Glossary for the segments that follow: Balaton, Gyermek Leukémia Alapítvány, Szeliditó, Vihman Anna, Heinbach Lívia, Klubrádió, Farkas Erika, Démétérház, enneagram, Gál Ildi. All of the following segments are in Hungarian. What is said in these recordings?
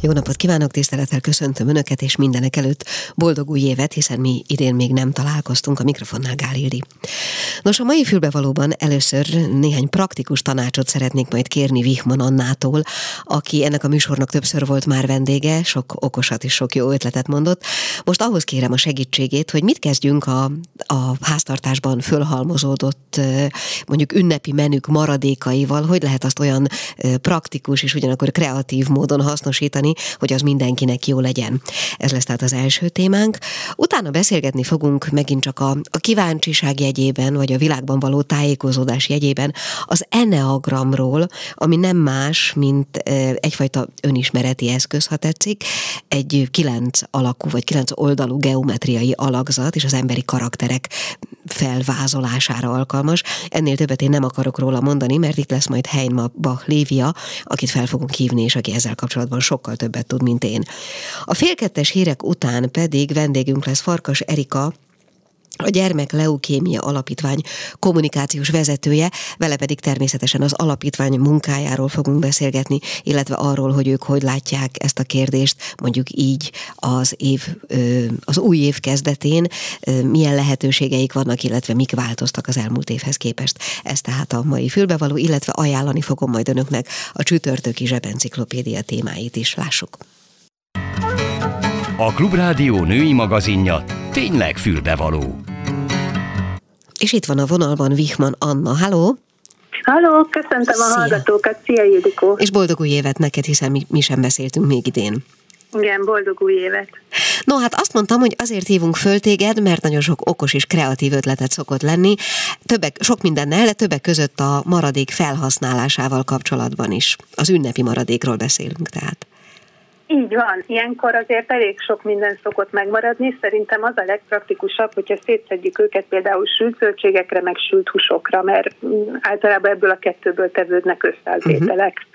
Jó napot kívánok, tisztelettel köszöntöm Önöket, és mindenek előtt boldog új évet, hiszen mi idén még nem találkoztunk, a mikrofonnál Gálildi. Nos, a mai fülbevalóban először néhány praktikus tanácsot szeretnék majd kérni Vihman Annától, aki ennek a műsornak többször volt már vendége, sok okosat és sok jó ötletet mondott. Most ahhoz kérem a segítségét, hogy mit kezdjünk a háztartásban fölhalmozódott, mondjuk ünnepi menük maradékaival, hogy lehet azt olyan praktikus és ugyanakkor kreatív módon hasznosítani, hogy az mindenkinek jó legyen. Ez lesz tehát az első témánk. Utána beszélgetni fogunk megint csak a kíváncsiság jegyében, vagy a világban való tájékozódás jegyében az enneagramról, ami nem más, mint egyfajta önismereti eszköz, ha tetszik, egy 9 alakú, vagy 9 oldalú geometriai alakzat, és az emberi karakterek felvázolására alkalmas. Ennél többet én nem akarok róla mondani, mert itt lesz majd Heinbach Lívia, akit fel fogunk hívni, és aki ezzel kapcsolatban sokkal többet tud, mint én. A 12:30 hírek után pedig vendégünk lesz Farkas Erika, a Gyermek Leukémia Alapítvány kommunikációs vezetője, vele pedig természetesen az alapítvány munkájáról fogunk beszélgetni, illetve arról, hogy ők hogy látják ezt a kérdést, mondjuk így az új év kezdetén, milyen lehetőségeik vannak, illetve mik változtak az elmúlt évhez képest. Ez tehát a mai fülbevaló, illetve ajánlani fogom majd Önöknek a csütörtöki zsebenciklopédia témáit is. Lássuk! A Klubrádió női magazinja tényleg fülbevaló. És itt van a vonalban Vihman Anna. Halló! Halló, köszöntöm a hallgatókat. Szia, Ildikó! És boldog új évet neked, hiszen mi sem beszéltünk még idén. Igen, boldog új évet. No, hát azt mondtam, hogy azért hívunk föl téged, mert nagyon sok okos és kreatív ötletet szokott lenni. Sok mindennel, de többek között a maradék felhasználásával kapcsolatban is. Az ünnepi maradékról beszélünk tehát. Így van. Ilyenkor azért elég sok minden szokott megmaradni. Szerintem az a legpraktikusabb, hogyha szétszedjük őket például sült zöldségekre, meg sült húsokra, mert általában ebből a kettőből tevődnek össze az ételek.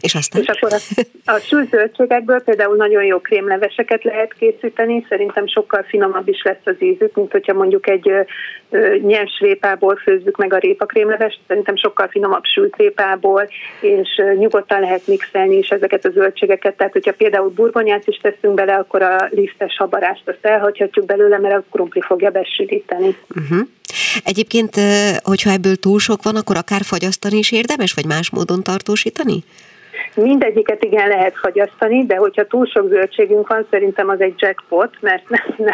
És akkor a sült zöldségekből például nagyon jó krémleveseket lehet készíteni, szerintem sokkal finomabb is lesz az ízük, mint hogyha mondjuk egy nyers répából főzzük meg a répakrémlevest, szerintem sokkal finomabb sült répából, és nyugodtan lehet mixelni is ezeket a zöldségeket, tehát hogyha például burgonyát is teszünk bele, akkor a lisztes habarást azt elhagyhatjuk belőle, mert a krumpli fogja besűríteni. Uh-huh. Egyébként, hogyha ebből túl sok van, akkor akár fagyasztani is érdemes, vagy más módon tartósítani? Mindegyiket igen lehet fagyasztani, de hogyha túl sok zöldségünk van, szerintem az egy jackpot, mert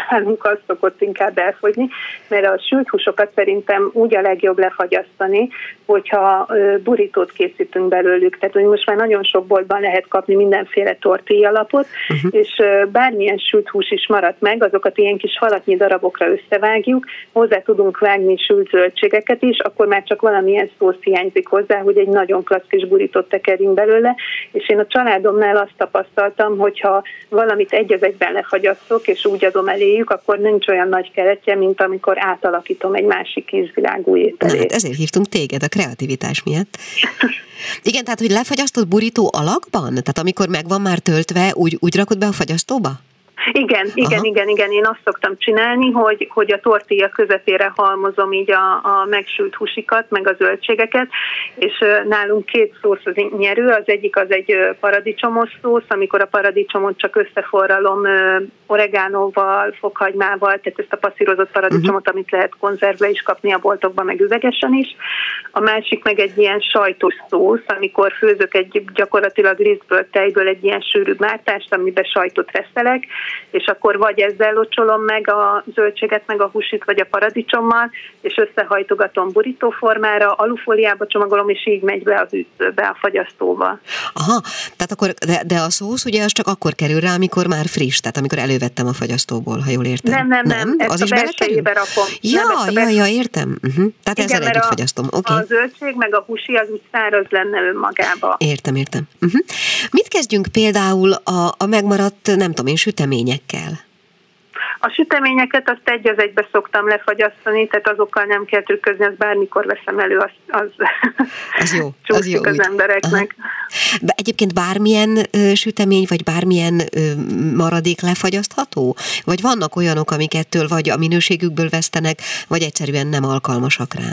nálunk az szokott inkább elfogyni, mert a sült húsokat szerintem úgy a legjobb lefagyasztani, hogyha burítót készítünk belőlük. Tehát most már nagyon sok boltban lehet kapni mindenféle tortillalapot, és bármilyen sült hús is maradt meg, azokat ilyen kis falatnyi darabokra összevágjuk, hozzá tudunk vágni sült zöldségeket is, akkor már csak valamilyen szósz hiányzik hozzá, hogy egy nagyon klassz kis burítót tekerünk belőle. És én a családomnál azt tapasztaltam, hogyha valamit egy az egyben lefagyasztok, és úgy adom eléjük, akkor nincs olyan nagy keretje, mint amikor átalakítom egy másik ízvilágú ételét. Na, hát ezért hívtunk téged a kreativitás miatt. Igen, tehát hogy lefagyasztott burító alakban? Tehát amikor megvan már töltve, úgy rakod be a fagyasztóba? Igen. Én azt szoktam csinálni, hogy a tortilla közepére halmozom így a megsült húsikat, meg a zöldségeket, és nálunk két szósz az nyerő, az egyik az egy paradicsomos szósz, amikor a paradicsomot csak összeforralom oregánóval, fokhagymával, tehát ezt a passzírozott paradicsomot, amit lehet konzervbe is kapni a boltokban, meg üvegesen is. A másik meg egy ilyen sajtos szósz, amikor főzök egy gyakorlatilag rizből, tejből egy ilyen sűrű mártást, amiben sajtot reszelek, és akkor vagy ezzel locsolom meg a zöldséget, meg a húsit, vagy a paradicsommal, és összehajtogatom burítóformára, alufóliába csomagolom, és így megy be a hűtőbe, a fagyasztóba. Aha, tehát akkor, de a szósz ugye az csak akkor kerül rá, amikor már friss, tehát amikor elővettem a fagyasztóból, ha jól értem. Nem, az is belekerül? Ja, értem. Tehát igen, ezzel együtt fagyasztom. Okay. A zöldség, meg a húsi az úgy száraz lenne önmagába. Értem. Mit kezdjünk például a megmaradt, nem tudom én, süteményekkel? A süteményeket azt egy az egybe szoktam lefagyasztani, tehát azokkal nem kell trükközni, azt bármikor veszem elő, az jó, csúszik az embereknek. De egyébként bármilyen sütemény, vagy bármilyen maradék lefagyasztható? Vagy vannak olyanok, amik ettől vagy a minőségükből vesztenek, vagy egyszerűen nem alkalmasak rá?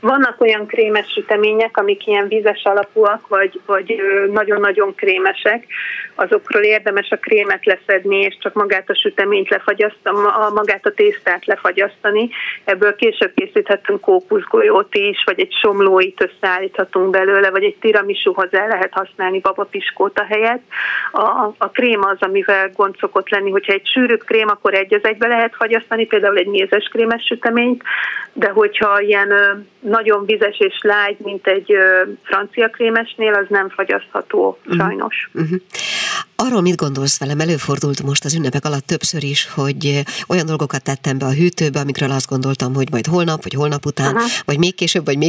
Vannak olyan krémes sütemények, amik ilyen vízes alapúak, vagy nagyon-nagyon krémesek. Azokról érdemes a krémet leszedni, és csak magát a süteményt lefagyasztani, magát a tésztát lefagyasztani. Ebből később készíthetünk kókuszgolyót is, vagy egy somlóit összeállíthatunk belőle, vagy egy tiramisuhoz el lehet használni babapiskóta helyett. A krém az, amivel gond szokott lenni, hogyha egy sűrűbb krém, akkor egy az egybe lehet fagyasztani, például egy mézes krémes süteményt, de hogyha ilyen nagyon vizes és lágy, mint egy francia krémesnél, az nem fagyasztható, sajnos. Uh-huh. Arról mit gondolsz velem? Előfordult most az ünnepek alatt többször is, hogy olyan dolgokat tettem be a hűtőbe, amikről azt gondoltam, hogy majd holnap, vagy holnap után, vagy még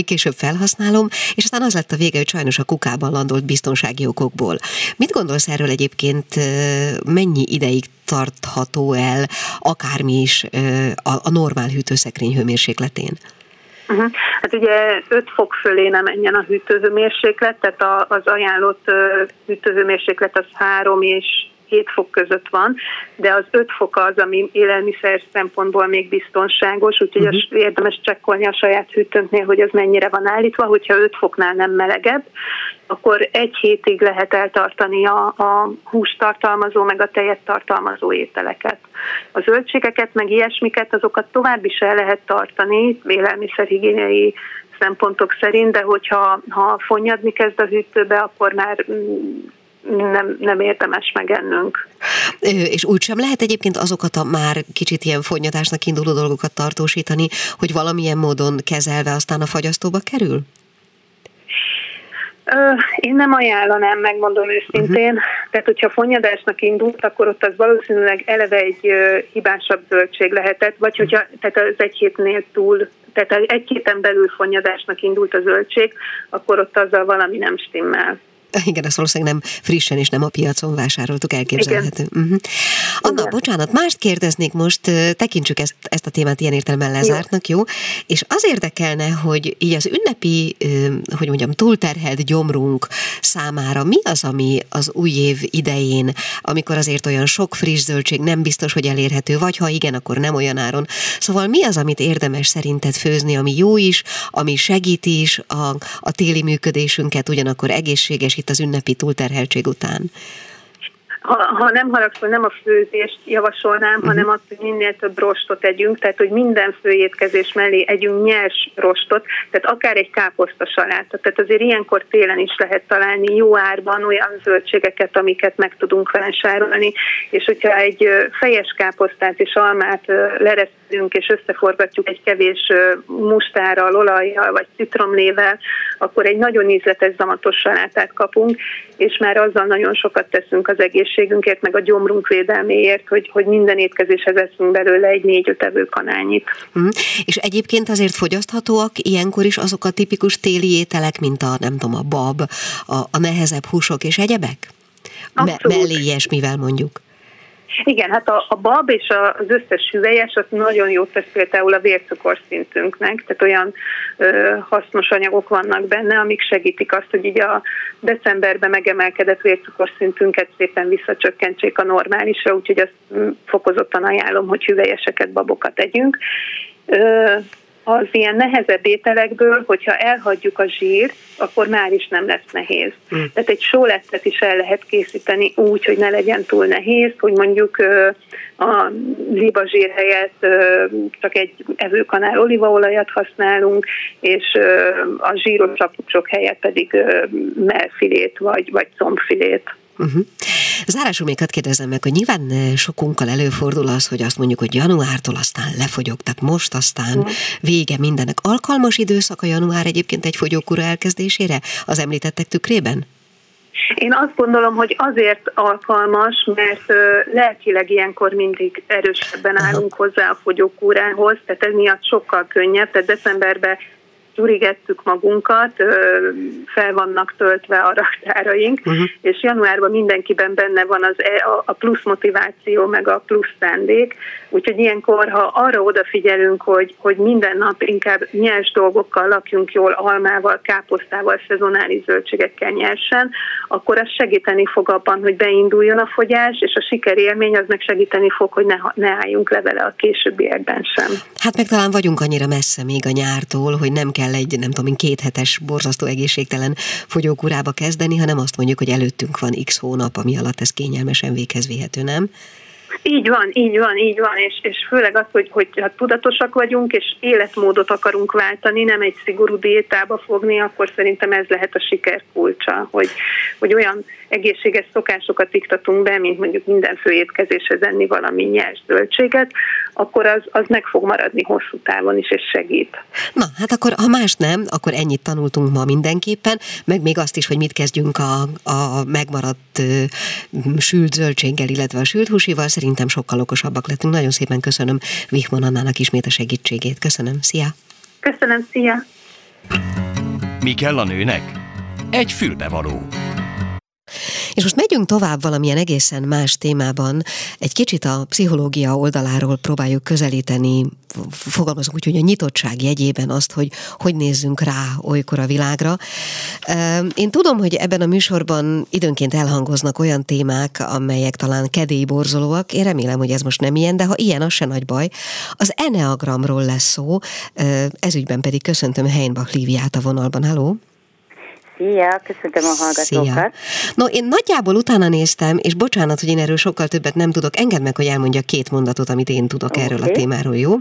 később felhasználom, és aztán az lett a vége, hogy sajnos a kukában landolt biztonsági okokból. Mit gondolsz erről egyébként, mennyi ideig tartható el akármi is a normál hűtőszekrény hőmérsékletén? Hát ugye 5 fok fölé nem menjen a hűtőhőmérséklet, tehát az ajánlott hűtőhőmérséklet az 3 és 7 fok között van, de az 5 fok az, ami élelmiszer szempontból még biztonságos, úgyhogy érdemes csekkolni a saját hűtőnknél, hogy az mennyire van állítva, hogyha 5 foknál nem melegebb, akkor egy hétig lehet eltartani a húst tartalmazó, meg a tejet tartalmazó ételeket. A zöldségeket, meg ilyesmiket, azokat tovább is el lehet tartani, élelmiszerhigiéniai szempontok szerint, de hogyha fonnyadni kezd a hűtőbe, akkor már nem érdemes megennünk. És úgysem lehet egyébként azokat a már kicsit ilyen fonnyadásnak induló dolgokat tartósítani, hogy valamilyen módon kezelve aztán a fagyasztóba kerül? Én nem ajánlanám, megmondom őszintén. Tehát, hogyha fonnyadásnak indult, akkor ott az valószínűleg eleve egy hibásabb zöldség lehetett, vagy hogyha tehát az egy hétnél túl, tehát egy héten belül fonnyadásnak indult a zöldség, akkor ott azzal valami nem stimmel. Igen, azt valószínűleg nem frissen és nem a piacon vásároltuk, elképzelhető. Uh-huh. Anna, bocsánat, mást kérdeznék most, tekintsük ezt a témát ilyen értelemben lezártnak, jó? És az érdekelne, hogy így az ünnepi, hogy mondjam, túlterhelt gyomrunk számára mi az, ami az új év idején, amikor azért olyan sok friss zöldség nem biztos, hogy elérhető, vagy ha igen, akkor nem olyan áron. Szóval mi az, amit érdemes szerinted főzni, ami jó is, ami segít is a téli működésünket, ugyanakkor egészséges az ünnepi túlterheltség után? Ha nem haragszol, nem a főzést javasolnám, hanem azt, hogy minél több rostot együnk, tehát hogy minden főétkezés mellé együnk nyers rostot, tehát akár egy káposztasalátot. Tehát azért ilyenkor télen is lehet találni jó árban olyan zöldségeket, amiket meg tudunk vásárolni, és hogyha egy fejes káposztát és almát leresztünk és összeforgatjuk egy kevés mustárral, olajjal vagy citromlével, akkor egy nagyon ízletes zamatos salátát kapunk, és már azzal nagyon sokat teszünk az egész meg a gyomrunk védelméért, hogy minden étkezéshez eszünk belőle egy 4-5 evőkanálnyit. És egyébként azért fogyaszthatóak ilyenkor is azok a tipikus téli ételek, mint a bab, a nehezebb húsok és egyebek? Mellé ilyesmivel mondjuk. Igen, hát a bab és az összes hüvelyes, az nagyon jót tesz például a vércukorszintünknek, tehát olyan hasznos anyagok vannak benne, amik segítik azt, hogy így a decemberben megemelkedett vércukorszintünket szépen visszacsökkentsék a normálisra, úgyhogy azt fokozottan ajánlom, hogy hüvelyeseket, babokat együnk. Az ilyen nehezebb ételekből, hogyha elhagyjuk a zsírt, akkor már is nem lesz nehéz. Tehát egy sólettet is el lehet készíteni úgy, hogy ne legyen túl nehéz, hogy mondjuk a libazsír helyett csak egy evőkanál olívaolajat használunk, és a zsíros apucsok helyett pedig mellfilét vagy combfilét. Zárásul még hadd kérdezem meg, hogy nyilván sokunkkal előfordul az, hogy azt mondjuk, hogy januártól aztán lefogyok, tehát most aztán vége mindennek. Alkalmas időszak a január egyébként egy fogyókúra elkezdésére? Az említettek tükrében? Én azt gondolom, hogy azért alkalmas, mert lelkileg ilyenkor mindig erősebben állunk hozzá a fogyókúrához, tehát ez miatt sokkal könnyebb, tehát decemberben gyurigettük magunkat, fel vannak töltve a raktáraink, és januárban mindenkiben benne van a plusz motiváció, meg a plusz szándék. Úgyhogy ilyenkor, ha arra odafigyelünk, hogy minden nap inkább nyers dolgokkal lakjunk jól, almával, káposztával, szezonális zöldségekkel nyersen, akkor az segíteni fog abban, hogy beinduljon a fogyás, és a sikerélmény az meg segíteni fog, hogy ne álljunk le vele a későbbiekben sem. Hát meg talán vagyunk annyira messze még a nyártól, hogy nem kell egy, nem tudom, 2 hetes borzasztó egészségtelen fogyókurába kezdeni, hanem azt mondjuk, hogy előttünk van x hónap, ami alatt ez kényelmesen véghez vihető, nem? Így van, és főleg az, hogy ha tudatosak vagyunk, és életmódot akarunk váltani, nem egy szigorú diétába fogni, akkor szerintem ez lehet a siker kulcsa, hogy olyan egészséges szokásokat iktatunk be, mint mondjuk minden fő étkezéshez enni valami nyers zöldséget, akkor az meg fog maradni hosszú távon is, és segít. Na, hát akkor ha más nem, akkor ennyit tanultunk ma mindenképpen, meg még azt is, hogy mit kezdjünk a megmaradt sült zöldséggel, illetve a sült húsival. Szerintem sokkal okosabbak lettünk. Nagyon szépen köszönöm Vihman Annának ismét a segítségét. Köszönöm, szia! Köszönöm, szia! Mi kell a nőnek? Egy fülbevaló. És most megyünk tovább valamilyen egészen más témában. Egy kicsit a pszichológia oldaláról próbáljuk közelíteni, fogalmazunk úgy, hogy a nyitottság jegyében azt, hogy nézzünk rá olykor a világra. Én tudom, hogy ebben a műsorban időnként elhangoznak olyan témák, amelyek talán kedélyborzolóak. Én remélem, hogy ez most nem ilyen, de ha ilyen, az se nagy baj. Az enneagramról lesz szó, ezügyben pedig köszöntöm Heinbach Líviát a vonalban. Halló! Szia, köszöntöm a hallgatókat. Szia. No, én nagyjából utána néztem, és bocsánat, hogy én erről sokkal többet nem tudok. Engedd meg, hogy elmondjak 2 mondatot, amit én tudok erről a témáról, jó?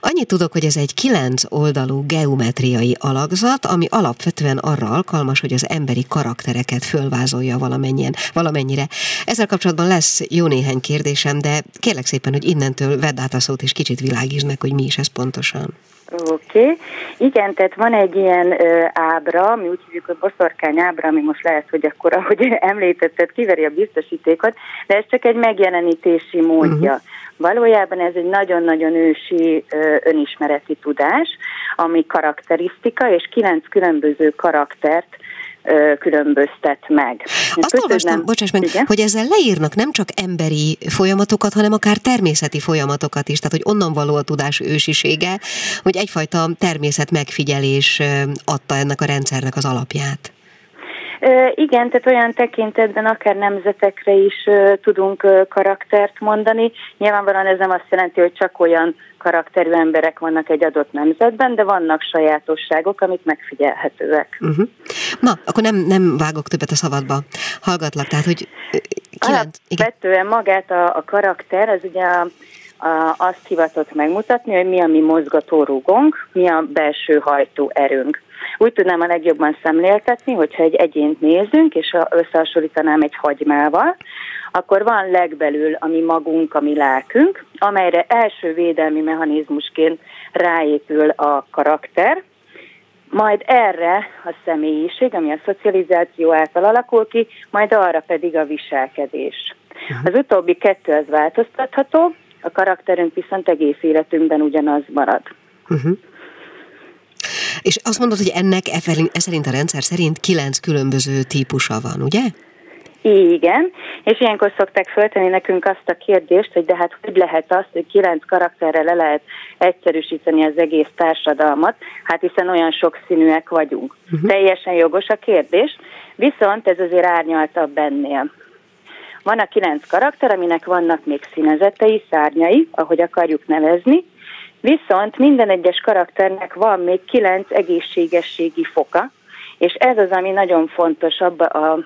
Annyit tudok, hogy ez egy 9 oldalú geometriai alakzat, ami alapvetően arra alkalmas, hogy az emberi karaktereket fölvázolja valamennyire. Ezzel kapcsolatban lesz jó néhány kérdésem, de kérlek szépen, hogy innentől vedd át a szót, és kicsit világítsd meg, hogy mi is ez pontosan. Oké. Igen, tehát van egy ilyen ábra, mi úgy hívjuk, a boszorkány ábra, ami most lehet, hogy akkor, ahogy említetted, kiveri a biztosítékot, de ez csak egy megjelenítési módja. Valójában ez egy nagyon-nagyon ősi önismereti tudás, ami karakterisztika, és 9 különböző karaktert különböztet meg. Azt olvastam, bocsáss meg, igen? Hogy ezzel leírnak nem csak emberi folyamatokat, hanem akár természeti folyamatokat is, tehát hogy onnan való a tudás ősisége, hogy egyfajta természet megfigyelés adta ennek a rendszernek az alapját. Igen, tehát olyan tekintetben akár nemzetekre is tudunk karaktert mondani. Nyilvánvalóan ez nem azt jelenti, hogy csak olyan karakterű emberek vannak egy adott nemzetben, de vannak sajátosságok, amik megfigyelhetőek. Na, akkor nem vágok többet a szabadba. Hallgatlak, tehát, hogy... Alapvetően magát a karakter, az ugye azt hivatott megmutatni, hogy mi a mi mozgatórugónk, mi a belső hajtóerőnk. Úgy tudnám a legjobban szemléltetni, hogyha egy egyént nézünk, és összehasonlítanám egy hagymával, akkor van legbelül a mi magunk, a mi lelkünk, amelyre első védelmi mechanizmusként ráépül a karakter, majd erre a személyiség, ami a szocializáció által alakul ki, majd arra pedig a viselkedés. Az utóbbi 2 az változtatható, a karakterünk viszont egész életünkben ugyanaz marad. És azt mondod, hogy ennek szerint a rendszer szerint 9 különböző típusa van, ugye? Igen, és ilyenkor szokták föltenni nekünk azt a kérdést, hogy de hát hogy lehet az, hogy 9 karakterre le lehet egyszerűsíteni az egész társadalmat, hát hiszen olyan sokszínűek vagyunk. Teljesen jogos a kérdés, viszont ez azért árnyaltabb ennél. Van a 9 karakter, aminek vannak még színezetei, szárnyai, ahogy akarjuk nevezni, viszont minden egyes karakternek van még 9 egészségességi foka, és ez az, ami nagyon fontos abban a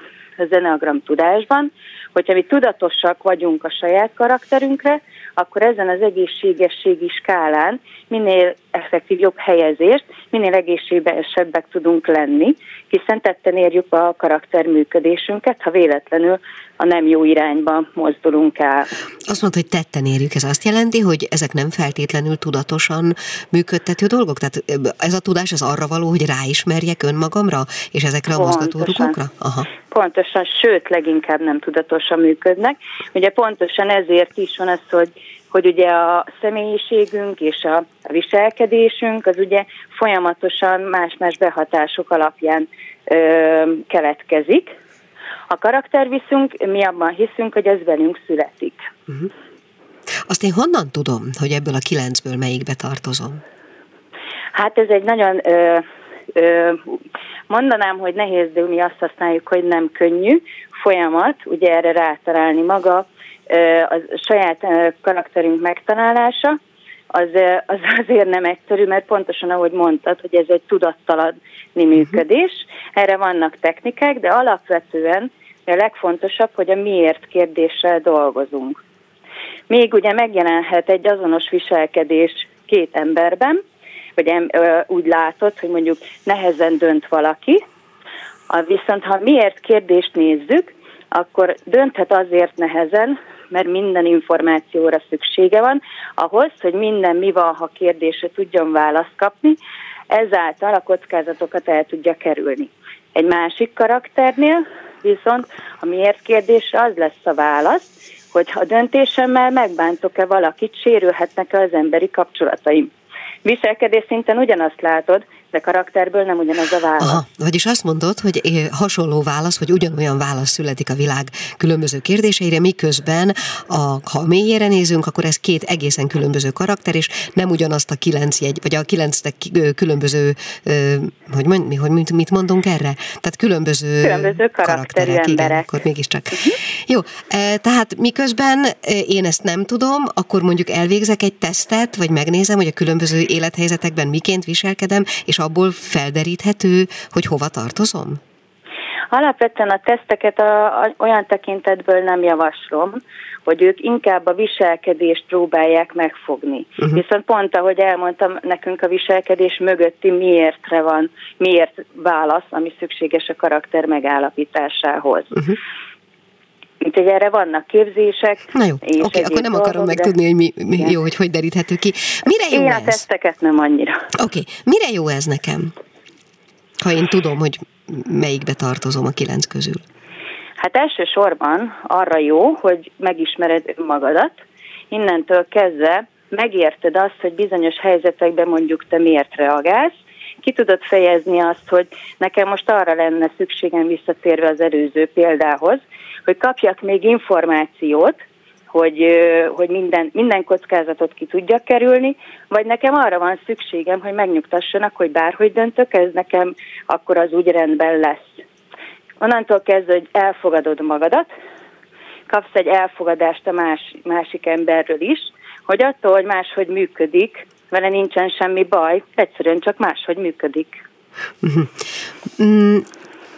enneagram tudásban, hogyha mi tudatosak vagyunk a saját karakterünkre, akkor ezen az egészségességi skálán minél effektív jobb helyezést, minél egészségesebbek tudunk lenni, hiszen tetten érjük a karakter működésünket, ha véletlenül a nem jó irányba mozdulunk el. Azt mondta, hogy tetten érjük, ez azt jelenti, hogy ezek nem feltétlenül tudatosan működtető dolgok? Tehát ez a tudás az arra való, hogy ráismerjek önmagamra, és ezekre a mozgatórugókra? Pontosan, sőt, leginkább nem tudatosan működnek. Ugye pontosan ezért is van az, hogy hogy ugye a személyiségünk és a viselkedésünk az ugye folyamatosan más-más behatások alapján keletkezik. A karakterviszünk, mi abban hiszünk, hogy ez velünk születik. Uh-huh. Azt én honnan tudom, hogy ebből a 9-ből melyikbe tartozom? Hát ez egy nagyon... mondanám, hogy nehéz, de mi azt használjuk, hogy nem könnyű folyamat, ugye erre rátalálni maga, a saját karakterünk megtalálása, az azért nem egyszerű, mert pontosan ahogy mondtad, hogy ez egy tudattalan működés, erre vannak technikák, de alapvetően a legfontosabb, hogy a miért kérdéssel dolgozunk. Még ugye megjelenhet egy azonos viselkedés két emberben, vagy úgy látod, hogy mondjuk nehezen dönt valaki, viszont ha miért kérdést nézzük, akkor dönthet azért nehezen, mert minden információra szüksége van, ahhoz, hogy minden mi van, ha kérdésre tudjon választ kapni, ezáltal a kockázatokat el tudja kerülni. Egy másik karakternél viszont a miért kérdésre az lesz a válasz, hogy ha döntésemmel megbántok-e valakit, sérülhetnek-e az emberi kapcsolataim. Viselkedés szinten ugyanazt látod, de karakterből nem ugyanaz a válasz. Aha, vagyis azt mondod, hogy hasonló válasz, hogy ugyanolyan válasz születik a világ különböző kérdéseire, miközben ha mélyére nézünk, akkor ez két egészen különböző karakter, és nem ugyanazt a 9 jegy, vagy a 9-nek különböző, mit mondunk erre? Tehát különböző karakterű emberek. Igen, akkor mégiscsak. Uh-huh. Jó, tehát miközben én ezt nem tudom, akkor mondjuk elvégzek egy tesztet, vagy megnézem, hogy a különböző élethelyzetekben miként viselkedem, és abból felderíthető, hogy hova tartozom? Alapvetően a teszteket olyan tekintetből nem javaslom, hogy ők inkább a viselkedést próbálják megfogni. Uh-huh. Viszont pont, ahogy elmondtam, nekünk a viselkedés mögötti miért válasz, ami szükséges a karakter megállapításához. Uh-huh. Úgyhogy erre vannak képzések. Na jó, oké, akkor nem akarom megtudni, hogy mi jó, hogy deríthető ki. Mire jó ez? Én a teszteket nem annyira. Oké, mire jó ez nekem? Ha én tudom, hogy melyikbe tartozom a 9 közül. Hát elsősorban arra jó, hogy megismered önmagadat. Innentől kezdve megérted azt, hogy bizonyos helyzetekben mondjuk te miért reagálsz. Ki tudod fejezni azt, hogy nekem most arra lenne szükségem, visszatérve az előző példához, hogy kapjak még információt, hogy minden kockázatot ki tudjak kerülni, vagy nekem arra van szükségem, hogy megnyugtassanak, hogy bárhogy döntök, ez nekem akkor az úgy rendben lesz. Onnantól kezdve, hogy elfogadod magadat, kapsz egy elfogadást a másik emberről is, hogy attól, hogy máshogy működik, vele nincsen semmi baj, egyszerűen csak máshogy működik.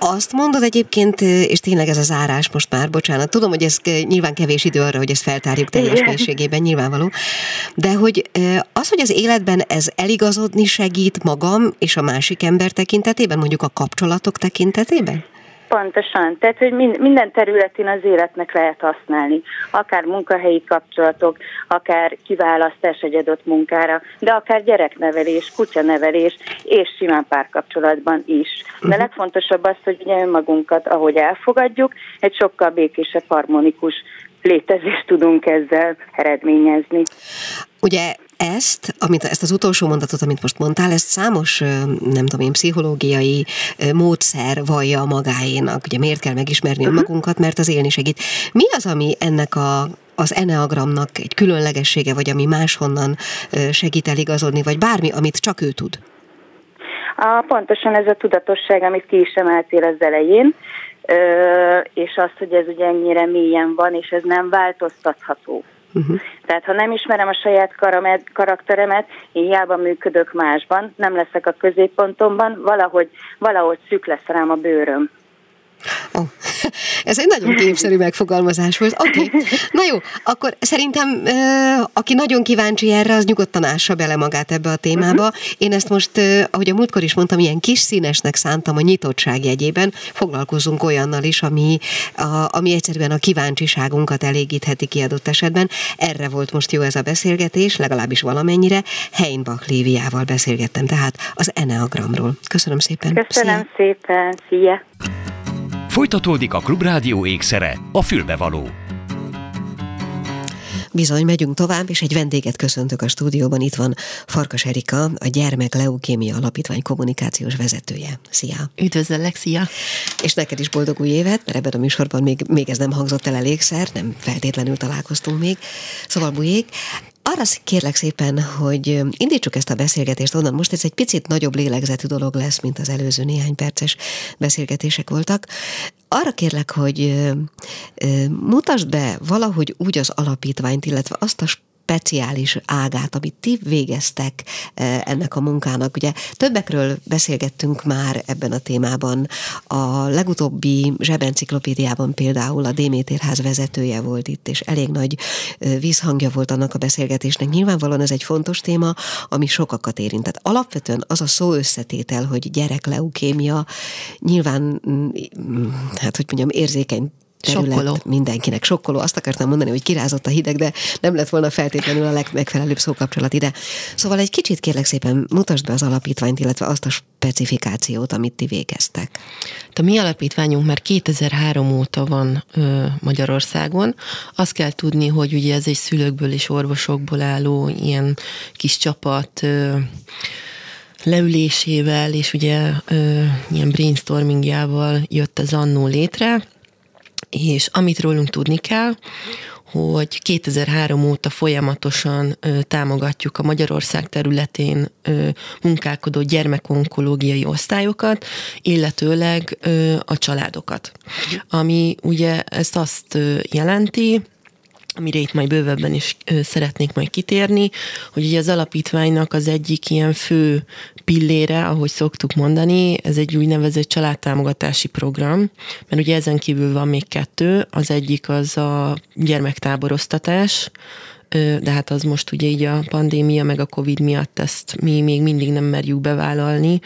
Azt mondod egyébként, és tényleg ez a zárás most már, bocsánat, tudom, hogy ez nyilván kevés idő arra, hogy ezt feltárjuk teljes mélységében, nyilvánvaló, de hogy az életben ez eligazodni segít magam és a másik ember tekintetében, mondjuk a kapcsolatok tekintetében? Pontosan, tehát hogy minden területén az életnek lehet használni, akár munkahelyi kapcsolatok, akár kiválasztás egy adott munkára, de akár gyereknevelés, kutyanevelés és simán párkapcsolatban is. De legfontosabb az, hogy ugye önmagunkat, ahogy elfogadjuk, egy sokkal békésebb, harmonikus létezést tudunk ezzel eredményezni. Ugye ezt az utolsó mondatot, amit most mondtál, ezt számos, nem tudom én, pszichológiai módszer vallja magáénak. Ugye miért kell megismerni önmagunkat, mert az élni segít. Mi az, ami ennek az enneagramnak egy különlegessége, vagy ami máshonnan segít eligazodni, vagy bármi, amit csak ő tud? Pontosan ez a tudatosság, amit ki is emeltél az elején, és az, hogy ez ugye ennyire mélyen van, és ez nem változtatható. Uh-huh. Tehát ha nem ismerem a saját karakteremet, én hiába működök másban, nem leszek a középpontomban, valahogy szűk lesz rám a bőröm. Oh. Ez egy nagyon képszerű megfogalmazás volt. Okay. Na jó, akkor szerintem aki nagyon kíváncsi erre, az nyugodtan ássa bele magát ebbe a témába. Én ezt most, ahogy a múltkor is mondtam, ilyen kis színesnek szántam a nyitottság jegyében. Foglalkozunk olyannal is, ami egyszerűen a kíváncsiságunkat elégítheti ki adott esetben. Erre volt most jó ez a beszélgetés, legalábbis valamennyire. Heinbach Líviával beszélgettem tehát az enneagramról. Köszönöm szépen. Köszönöm szépen. Szia. Folytatódik a Klubrádió ékszere, a fülbevaló. Bizony, megyünk tovább, és egy vendéget köszöntök a stúdióban. Itt van Farkas Erika, a Gyermek Leukémia Alapítvány kommunikációs vezetője. Szia! Üdvözöllek, szia! És neked is boldog új évet, mert ebben a műsorban még ez nem hangzott el elégszer, nem feltétlenül találkoztunk még. Szóval bujék! Arra kérlek szépen, hogy indítsuk ezt a beszélgetést onnan. Most ez egy picit nagyobb lélegzetű dolog lesz, mint az előző néhány perces beszélgetések voltak. Arra kérlek, hogy mutasd be valahogy úgy az alapítványt, illetve azt a speciális ágát, amit ti végeztek ennek a munkának. Ugye többekről beszélgettünk már ebben a témában. A legutóbbi zsebenciklopédiában például a Démétérház vezetője volt itt, és elég nagy vízhangja volt annak a beszélgetésnek. Nyilvánvalóan ez egy fontos téma, ami sokakat érint. Tehát alapvetően az a szó összetétel, hogy gyerekleukémia, nyilván, hát hogy mondjam, érzékeny terület, sokkoló. Mindenkinek sokkoló. Azt akartam mondani, hogy kirázott a hideg, de nem lett volna feltétlenül a legmegfelelőbb szókapcsolat ide. Szóval egy kicsit kérlek szépen mutasd be az alapítványt, illetve azt a specifikációt, amit ti végeztek. A mi alapítványunk már 2003 óta van Magyarországon. Azt kell tudni, hogy ugye ez egy szülőkből és orvosokból álló ilyen kis csapat leülésével, és ugye ilyen brainstormingjával jött az annó létre. És amit rólunk tudni kell, hogy 2003 óta folyamatosan támogatjuk a Magyarország területén munkálkodó gyermekonkológiai osztályokat, illetőleg a családokat. Ami ugye ezt azt jelenti, amire itt majd bővebben is szeretnék majd kitérni, hogy ugye az alapítványnak az egyik ilyen fő pillére, ahogy szoktuk mondani, ez egy úgynevezett családtámogatási program, mert ugye ezen kívül van még kettő, az egyik az a gyermektáboroztatás, de hát az most ugye így a pandémia meg a Covid miatt ezt mi még mindig nem merjük bevállalni.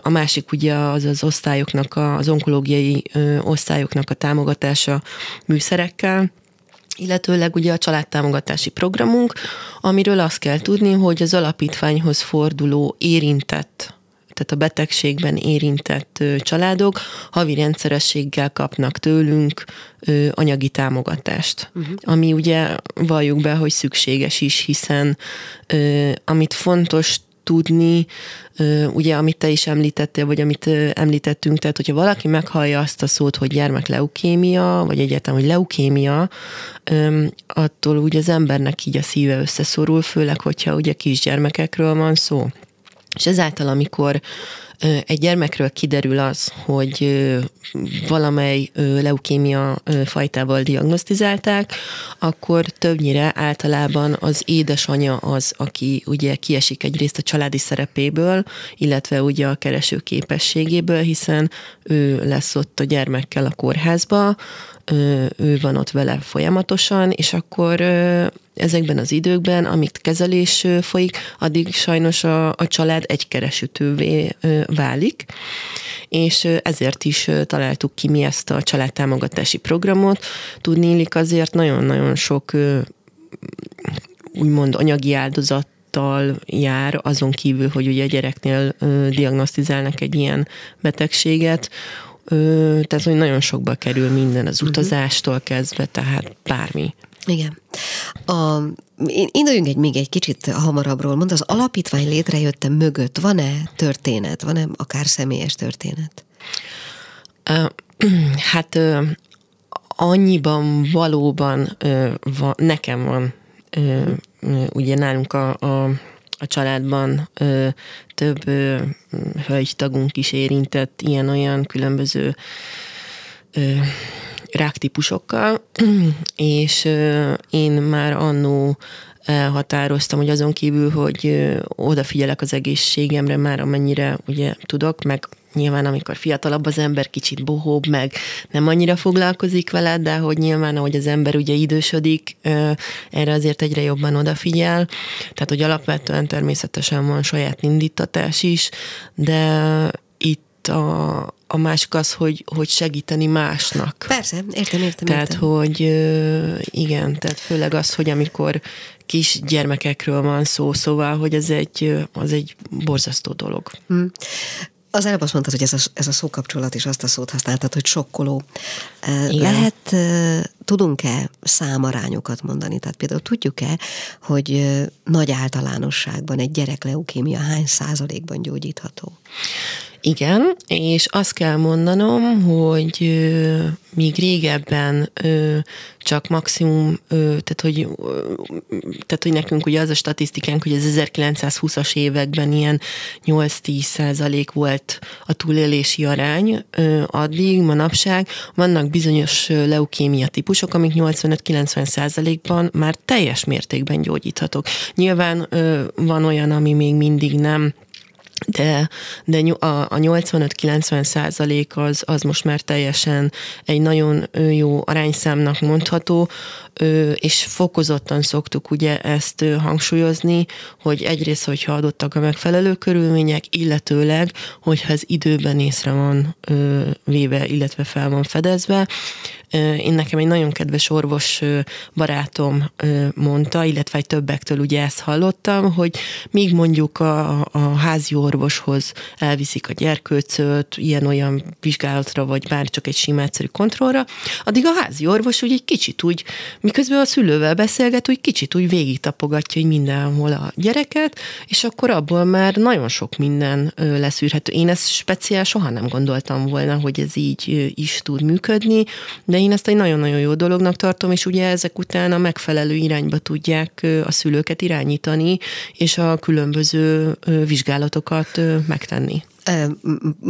A másik ugye az osztályoknak, az onkológiai osztályoknak a támogatása műszerekkel, illetőleg ugye a családtámogatási programunk, amiről azt kell tudni, hogy az alapítványhoz forduló érintett, tehát a betegségben érintett családok havi rendszerességgel kapnak tőlünk anyagi támogatást, ami ugye valljuk be, hogy szükséges is, hiszen amit fontos tudni, ugye amit te is említettél, vagy amit említettünk, tehát hogyha valaki meghallja azt a szót, hogy gyermekleukémia, vagy egyáltalán, hogy leukémia, attól ugye az embernek így a szíve összeszorul, főleg, hogyha ugye kisgyermekekről van szó. És ezáltal, amikor egy gyermekről kiderül az, hogy valamely leukémia fajtával diagnosztizálták, akkor többnyire általában az édesanyja az, aki ugye kiesik egyrészt a családi szerepéből, illetve ugye a kereső képességéből, hiszen ő lesz ott a gyermekkel a kórházba, ő van ott vele folyamatosan, és akkor ezekben az időkben, amíg kezelés folyik, addig sajnos a család egy keresőtővé válik, és ezért is találtuk ki mi ezt a családtámogatási programot. Tudniillik azért nagyon-nagyon sok úgymond anyagi áldozat jár, azon kívül, hogy ugye a gyereknél diagnosztizálnak egy ilyen betegséget, tehát hogy nagyon sokba kerül minden, az utazástól kezdve, tehát bármi. Igen. Induljunk még egy kicsit hamarabbról. Mondd, az alapítvány létrejötte mögött van-e történet, van-e akár személyes történet? Hát annyiban valóban nekem van, ugye nálunk a családban több hölgytagunk is érintett ilyen-olyan különböző ráktípusokkal, és én már annó határoztam, hogy azon kívül, hogy odafigyelek az egészségemre már amennyire ugye tudok, meg nyilván amikor fiatalabb az ember, kicsit bohóbb, meg nem annyira foglalkozik vele, de hogy nyilván, ahogy az ember ugye idősödik, erre azért egyre jobban odafigyel. Tehát, hogy alapvetően természetesen van saját indítatás is, de itt a másik az, hogy segíteni másnak. Persze, értem. Tehát, hogy igen, tehát főleg az, hogy amikor kis gyermekekről van szó, szóval, hogy ez az egy borzasztó dolog. Az előbb azt mondtad, hogy ez a szókapcsolat is azt a szót használtad, hogy sokkoló. Igen. Lehet, tudunk-e számarányokat mondani? Tehát például tudjuk-e, hogy nagy általánosságban egy gyerekleukémia hány százalékban gyógyítható? Igen, és azt kell mondanom, hogy míg régebben csak maximum, tehát hogy nekünk ugye az a statisztikánk, hogy az 1920-as években ilyen 8-10% volt a túlélési arány, addig manapság vannak bizonyos leukémia típusok, amik 85-90%-ban már teljes mértékben gyógyíthatók. Nyilván van olyan, ami még mindig nem, de a 85-90% az most már teljesen egy nagyon jó arányszámnak mondható, és fokozottan szoktuk ugye ezt hangsúlyozni, hogy egyrészt, hogyha adottak a megfelelő körülmények, illetőleg, hogyha ez időben észre van véve, illetve fel van fedezve. Én nekem egy nagyon kedves orvos barátom mondta, illetve egy többektől ugye ezt hallottam, hogy míg mondjuk a házi orvoshoz elviszik a gyerkőcöt, ilyen-olyan vizsgálatra, vagy bár csak egy sima egyszerű kontrollra, addig a házi orvos úgy egy kicsit úgy, miközben a szülővel beszélget, úgy kicsit úgy végig tapogatja, hogy mindenhol a gyereket, és akkor abból már nagyon sok minden leszűrhető. Én ezt speciál soha nem gondoltam volna, hogy ez így is tud működni, de én ezt egy nagyon-nagyon jó dolognak tartom, és ugye ezek után a megfelelő irányba tudják a szülőket irányítani, és a különböző vizsgálatokat megtenni.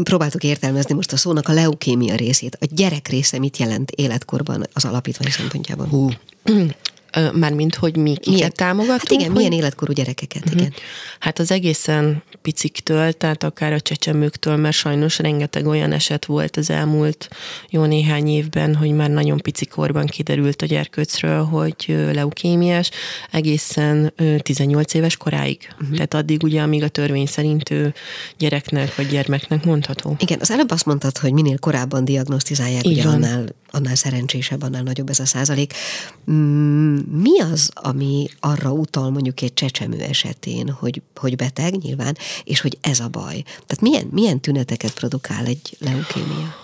Próbáltuk értelmezni most a szónak a leukémia részét. A gyerek része mit jelent életkorban az alapítvány szempontjában? Mármint, hogy mi kiket támogatunk. Hát igen, hogy... milyen életkorú gyerekeket, igen. Hát az egészen piciktől, tehát akár a csecsemőktől, mert sajnos rengeteg olyan eset volt az elmúlt jó néhány évben, hogy már nagyon picikorban kiderült a gyerkőcről, hogy leukémiás, egészen 18 éves koráig. Tehát addig ugye, amíg a törvény szerint ő gyereknek vagy gyermeknek mondható. Igen, az előbb azt mondtad, hogy minél korábban diagnosztizálják, ugye annál szerencsésebb, annál nagyobb ez a százalék. Mi az, ami arra utal mondjuk egy csecsemő esetén, hogy beteg nyilván, és hogy ez a baj? Tehát milyen tüneteket produkál egy leukémia?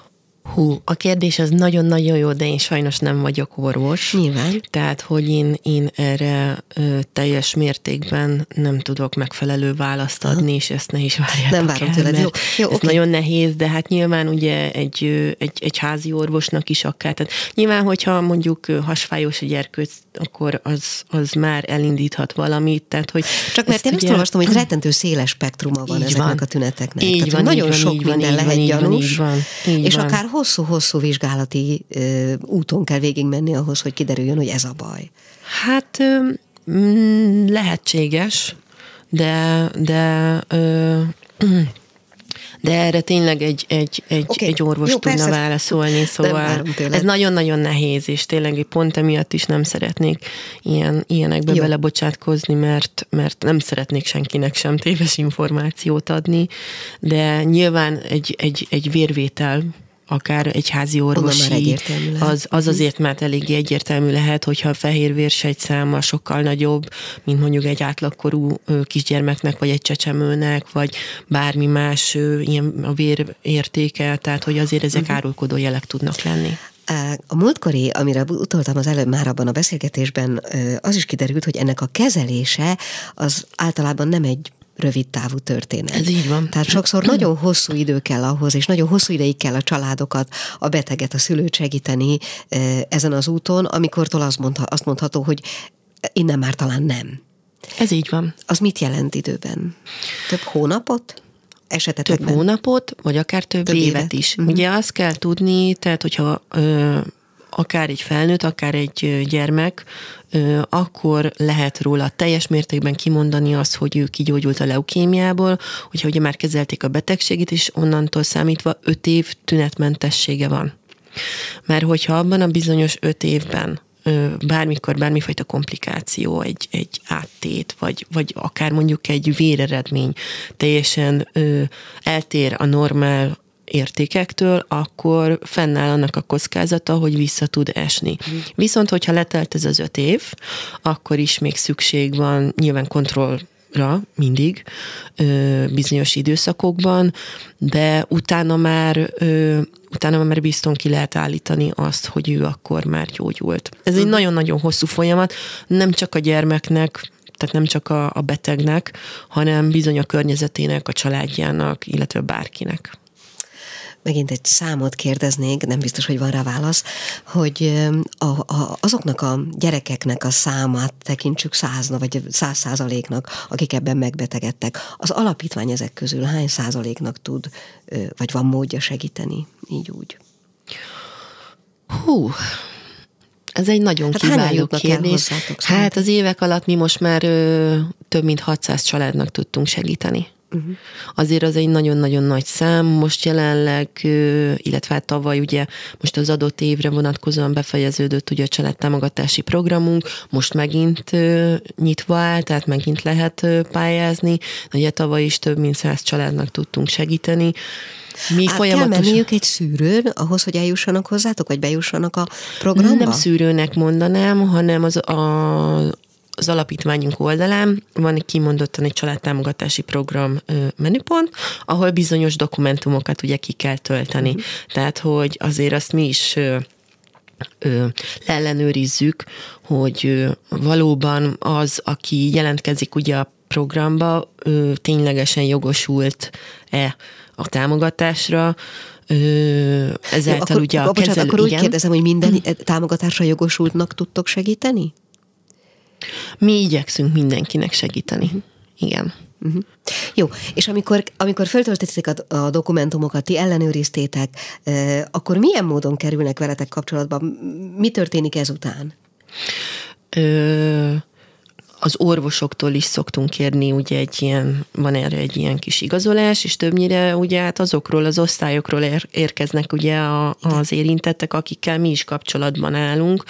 A kérdés az nagyon-nagyon jó, de én sajnos nem vagyok orvos. Nyilván. Tehát, hogy én erre teljes mértékben nem tudok megfelelő választ adni, és ezt ne is várjátok. Nem várom tőled. Jó, ez nagyon nehéz, de hát nyilván ugye egy házi orvosnak is akár. Tehát nyilván, hogyha mondjuk hasfájós a gyerkőc, akkor az már elindíthat valamit. Tehát, hogy csak mert én azt olvastam, hogy rettentő széles spektruma van ezeknek a tüneteknek. Így van, nagyon sok minden lehet gyanús, és akár hosszú-hosszú vizsgálati úton kell végigmenni ahhoz, hogy kiderüljön, hogy ez a baj. Hát lehetséges, de erre tényleg egy orvos tudna válaszolni, szóval ez nagyon-nagyon nehéz, és tényleg pont emiatt is nem szeretnék ilyenekbe belebocsátkozni, mert nem szeretnék senkinek sem téves információt adni, de nyilván egy vérvétel, akár egy házi orvosi, az azért már eléggé egyértelmű lehet, hogyha a fehér vérsejtszáma sokkal nagyobb, mint mondjuk egy átlagkorú kisgyermeknek, vagy egy csecsemőnek, vagy bármi más ilyen a vérértéke, tehát hogy azért ezek árulkodó jelek tudnak lenni. A múltkori, amire utaltam az előbb már abban a beszélgetésben, az is kiderült, hogy ennek a kezelése az általában nem egy rövid távú történet. Ez így van. Tehát sokszor nagyon hosszú idő kell ahhoz, és nagyon hosszú ideig kell a családokat, a beteget, a szülőt segíteni ezen az úton, amikortól azt mondható, hogy innen már talán nem. Ez így van. Az mit jelent időben? Több hónapot? Esetetekben? Több hónapot, vagy akár több évet is. Ugye azt kell tudni, tehát hogyha akár egy felnőtt, akár egy gyermek, akkor lehet róla teljes mértékben kimondani azt, hogy ő kigyógyult a leukémiából, hogyha ugye már kezelték a betegségét, és onnantól számítva 5 év tünetmentessége van. Mert hogyha abban a bizonyos 5 évben bármifajta komplikáció, egy áttét, vagy akár mondjuk egy véreredmény teljesen eltér a normál értékektől, akkor fennáll annak a kockázata, hogy vissza tud esni. Viszont, hogyha letelt ez az 5 év, akkor is még szükség van nyilván kontroll mindig bizonyos időszakokban, de utána már bizton ki lehet állítani azt, hogy ő akkor már gyógyult. Ez egy nagyon-nagyon hosszú folyamat, nem csak a gyermeknek, tehát nem csak a betegnek, hanem bizony a környezetének, a családjának, illetve bárkinek. Megint egy számot kérdeznék, nem biztos, hogy van rá válasz, hogy azoknak a gyerekeknek a számát tekintsük 100%-nak, akik ebben megbetegedtek. Az alapítvány ezek közül hány százaléknak tud, vagy van módja segíteni, így úgy? Hú, ez egy nagyon kiváló kérdés. Hát az évek alatt mi most már több mint 600 családnak tudtunk segíteni. Uh-huh. Azért az egy nagyon-nagyon nagy szám. Most jelenleg, illetve hát tavaly ugye most az adott évre vonatkozóan befejeződött ugye a családtámogatási programunk, most megint nyitva áll, tehát megint lehet pályázni. Ugye tavaly is több mint 100 családnak tudtunk segíteni. Kell menniük egy szűrőn ahhoz, hogy eljussanak hozzátok, vagy bejussanak a programba? Nem szűrőnek mondanám, hanem az alapítványunk oldalán van kimondottan egy családtámogatási program menüpont, ahol bizonyos dokumentumokat ugye ki kell tölteni. Mm. Tehát, hogy azért azt mi is ellenőrizzük, hogy valóban az, aki jelentkezik ugye a programba, ténylegesen jogosult-e a támogatásra, ezáltal akkor, ugye a kezelő... Akkor úgy kérdezem, hogy minden támogatásra jogosultnak tudtok segíteni? Mi igyekszünk mindenkinek segíteni. Uh-huh. Igen. Uh-huh. Jó, és amikor feltöltötték a dokumentumokat, ti ellenőriztétek, akkor milyen módon kerülnek veletek kapcsolatba? Mi történik ezután? Az orvosoktól is szoktunk kérni, ugye van erre egy ilyen kis igazolás, és többnyire ugye hát azokról az osztályokról érkeznek ugye az érintettek, akikkel mi is kapcsolatban állunk,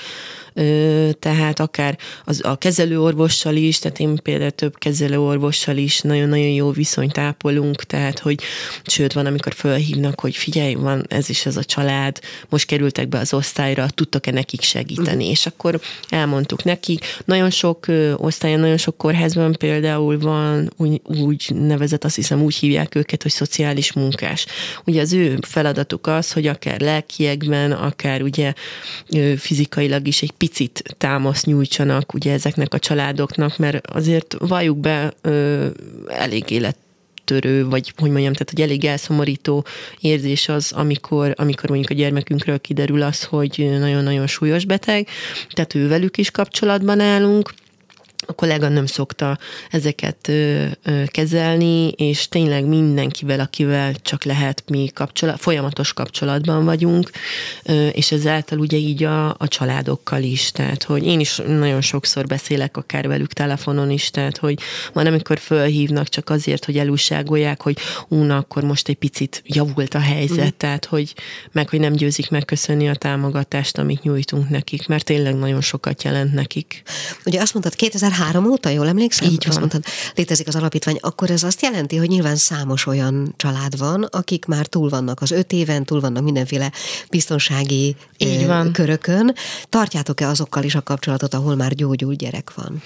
tehát akár a kezelőorvossal is, tehát én például több kezelőorvossal is nagyon-nagyon jó viszonyt ápolunk, tehát hogy sőt van, amikor fölhívnak, hogy figyelj, van ez is ez a család, most kerültek be az osztályra, tudtak-e nekik segíteni, és akkor elmondtuk nekik. Nagyon sok osztályon, nagyon sok kórházban például van úgynevezett, azt hiszem úgy hívják őket, hogy szociális munkás. Ugye az ő feladatuk az, hogy akár lelkiekben, akár ugye fizikailag is egy picit támaszt nyújtsanak ugye ezeknek a családoknak, mert azért valljuk be, elég élettörő, vagy hogy mondjam, tehát egy elég elszomorító érzés az, amikor mondjuk a gyermekünkről kiderül az, hogy nagyon-nagyon súlyos beteg, tehát ővelük is kapcsolatban állunk. A kolléganőm szokta ezeket kezelni, és tényleg mindenkivel, akivel csak lehet, mi folyamatos kapcsolatban vagyunk, és ezáltal ugye így a családokkal is, tehát hogy én is nagyon sokszor beszélek akár velük telefonon is, tehát hogy van, amikor fölhívnak csak azért, hogy elújságolják, hogy na, akkor most egy picit javult a helyzet, tehát hogy meg, hogy nem győzik megköszönni a támogatást, amit nyújtunk nekik, mert tényleg nagyon sokat jelent nekik. Ugye azt mondtad, 2003 óta, jól emlékszem? Így van. Mondtad, létezik az alapítvány, akkor ez azt jelenti, hogy nyilván számos olyan család van, akik már túl vannak az 5 éven, túl vannak mindenféle biztonsági körökön. Tartjátok-e azokkal is a kapcsolatot, ahol már gyógyult gyerek van?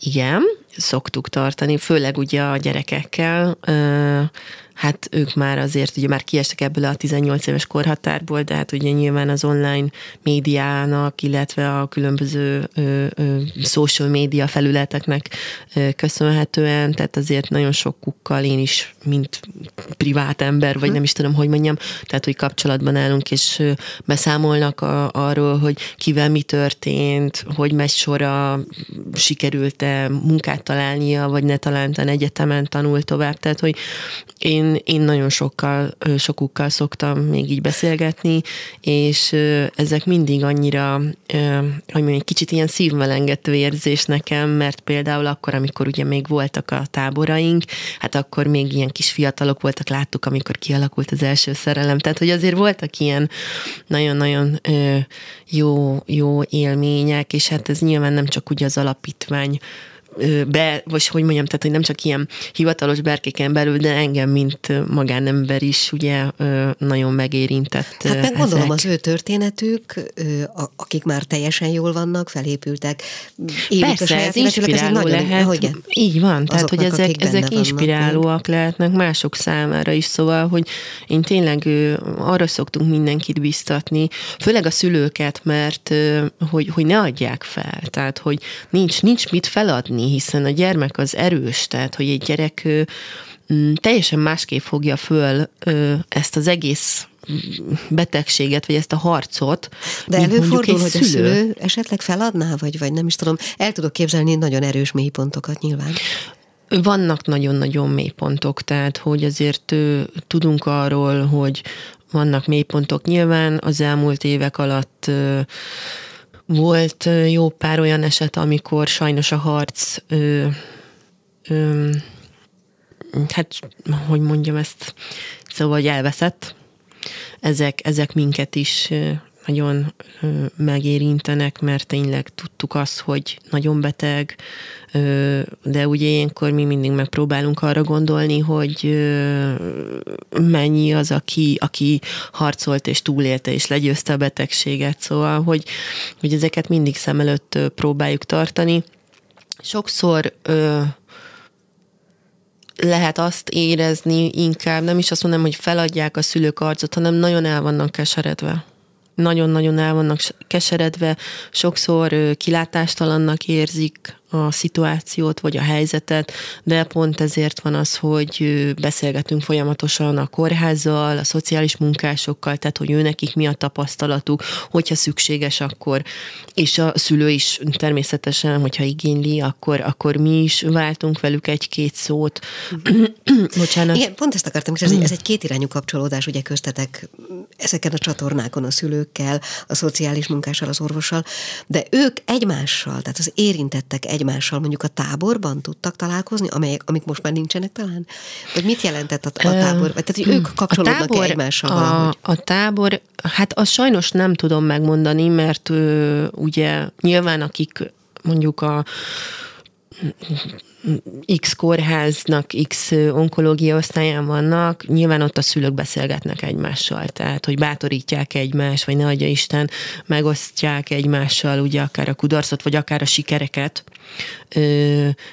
Igen, szoktuk tartani, főleg ugye a gyerekekkel. Hát ők már azért, ugye már kiestek ebből a 18 éves korhatárból, de hát ugye nyilván az online médiának, illetve a különböző social média felületeknek köszönhetően, tehát azért nagyon sokukkal én is, mint privát ember, vagy nem is tudom, hogy mondjam, tehát hogy kapcsolatban állunk, és beszámolnak arról, hogy kivel mi történt, hogy megy sora, sikerült-e munkát találnia, vagy ne talántán egyetemen tanul tovább, tehát hogy Én nagyon sokukkal szoktam még így beszélgetni, és ezek mindig annyira, hogy mondjam, egy kicsit ilyen szívmelengető érzés nekem, mert például akkor, amikor ugye még voltak a táboraink, hát akkor még ilyen kis fiatalok voltak, láttuk, amikor kialakult az első szerelem. Tehát, hogy azért voltak ilyen nagyon-nagyon jó élmények, és hát ez nyilván nem csak ugye az alapítvány tehát hogy nem csak ilyen hivatalos berkéken belül, de engem, mint magánember is, ugye nagyon megérintett. Hát meg gondolom az ő történetük, akik már teljesen jól vannak, felépültek. Persze, ez inspiráló lehet. Nagyon, így van, tehát hogy ezek inspirálóak vannak, lehetnek mások számára is, szóval, hogy én tényleg arra szoktunk mindenkit biztatni, főleg a szülőket, mert hogy ne adják fel, tehát hogy nincs mit feladni, hiszen a gyermek az erős, tehát hogy egy gyerek teljesen másképp fogja föl ezt az egész betegséget, vagy ezt a harcot. De előfordul, hogy a szülő esetleg feladná, vagy nem is tudom. El tudok képzelni nagyon erős mélypontokat nyilván. Vannak nagyon-nagyon mélypontok, tehát hogy azért tudunk arról, hogy vannak mélypontok. Nyilván az elmúlt évek alatt volt jó pár olyan eset, amikor sajnos a harc hát, hogy mondjam ezt, szóval, hogy elveszett. Ezek minket is nagyon megérintenek, mert tényleg tudtuk azt, hogy nagyon beteg, de ugye ilyenkor mi mindig megpróbálunk arra gondolni, hogy mennyi az, aki harcolt és túlélte és legyőzte a betegséget, szóval, hogy ezeket mindig szem előtt próbáljuk tartani. Sokszor lehet azt érezni inkább, nem is azt mondom, hogy feladják a szülők arcot, hanem nagyon el vannak keseredve. Nagyon-nagyon el vannak keseredve, sokszor kilátástalannak érzik a szituációt, vagy a helyzetet, de pont ezért van az, hogy beszélgetünk folyamatosan a kórházzal, a szociális munkásokkal, tehát hogy őnekik mi a tapasztalatuk, hogyha szükséges, akkor, és a szülő is természetesen, hogyha igényli, akkor mi is váltunk velük egy-két szót. Bocsánat. Igen, pont ezt akartam, és ez egy kétirányú kapcsolódás, ugye köztetek ezeken a csatornákon a szülőkkel, a szociális munkással, az orvossal, de ők egymással, tehát az érintettek egymással mondjuk a táborban tudtak találkozni, amik most már nincsenek talán? Vagy mit jelentett a tábor? Tehát, hogy ők kapcsolódnak egymással valahogy? A tábor, hát azt sajnos nem tudom megmondani, mert ugye nyilván akik mondjuk a X kórháznak, X onkológia osztályán vannak, nyilván ott a szülők beszélgetnek egymással, tehát hogy bátorítják egymást, vagy ne adja Isten, megosztják egymással ugye akár a kudarcot, vagy akár a sikereket.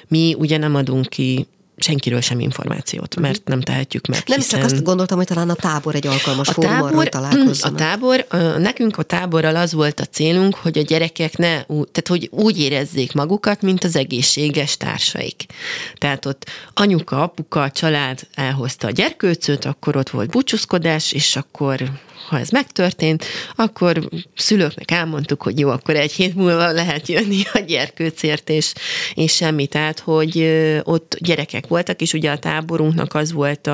Mi ugye nem adunk ki senkiről sem információt, mert nem tehetjük meg. Nem, hiszen... csak azt gondoltam, hogy talán a tábor egy alkalmas fórum arra találkozzanak. Nekünk a táborral az volt a célunk, hogy a gyerekek tehát hogy úgy érezzék magukat, mint az egészséges társaik. Tehát ott anyuka, apuka, a család elhozta a gyerkőcöt, akkor ott volt búcsúzkodás, és akkor ha ez megtörtént, akkor szülőknek elmondtuk, hogy jó, akkor egy hét múlva lehet jönni a gyerkőcért, és semmi. Tehát, hogy ott gyerekek voltak, és ugye a táborunknak az volt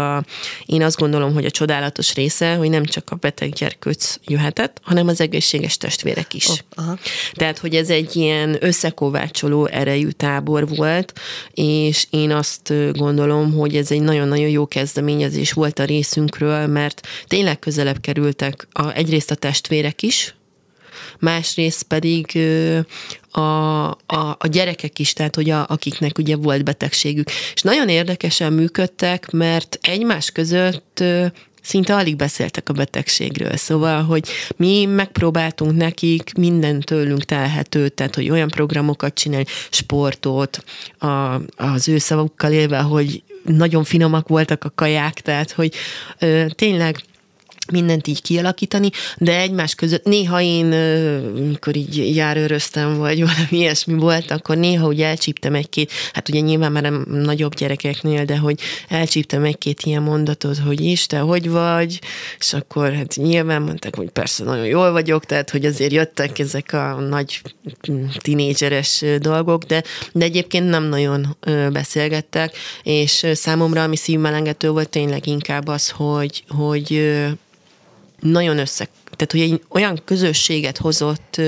én azt gondolom, hogy a csodálatos része, hogy nem csak a beteg gyerkőc jöhetett, hanem az egészséges testvérek is. Tehát, hogy ez egy ilyen összekovácsoló erejű tábor volt, és én azt gondolom, hogy ez egy nagyon-nagyon jó kezdeményezés volt a részünkről, mert tényleg közelebb kerültek egyrészt a testvérek is, másrészt pedig a gyerekek is, tehát hogy akiknek ugye volt betegségük. És nagyon érdekesen működtek, mert egymás között szinte alig beszéltek a betegségről. Szóval, hogy mi megpróbáltunk nekik minden tőlünk telhetőt, tehát hogy olyan programokat csinálni, sportot, az ő szavukkal élve, hogy nagyon finomak voltak a kaják, tehát hogy tényleg mindent így kialakítani, de egymás között néha én, mikor így járőröztem, vagy valami ilyesmi volt, akkor néha ugye elcsíptem egy-két, hát ugye nyilván már nagyobb gyerekeknél, de hogy elcsíptem egy-két ilyen mondatot, hogy és te hogy vagy, és akkor hát nyilván mondták, hogy persze nagyon jól vagyok, tehát hogy azért jöttek ezek a nagy tinédzseres dolgok, de egyébként nem nagyon beszélgettek, és számomra, ami szívmelengető volt, tényleg inkább az, hogy nagyon tehát, hogy egy olyan közösséget hozott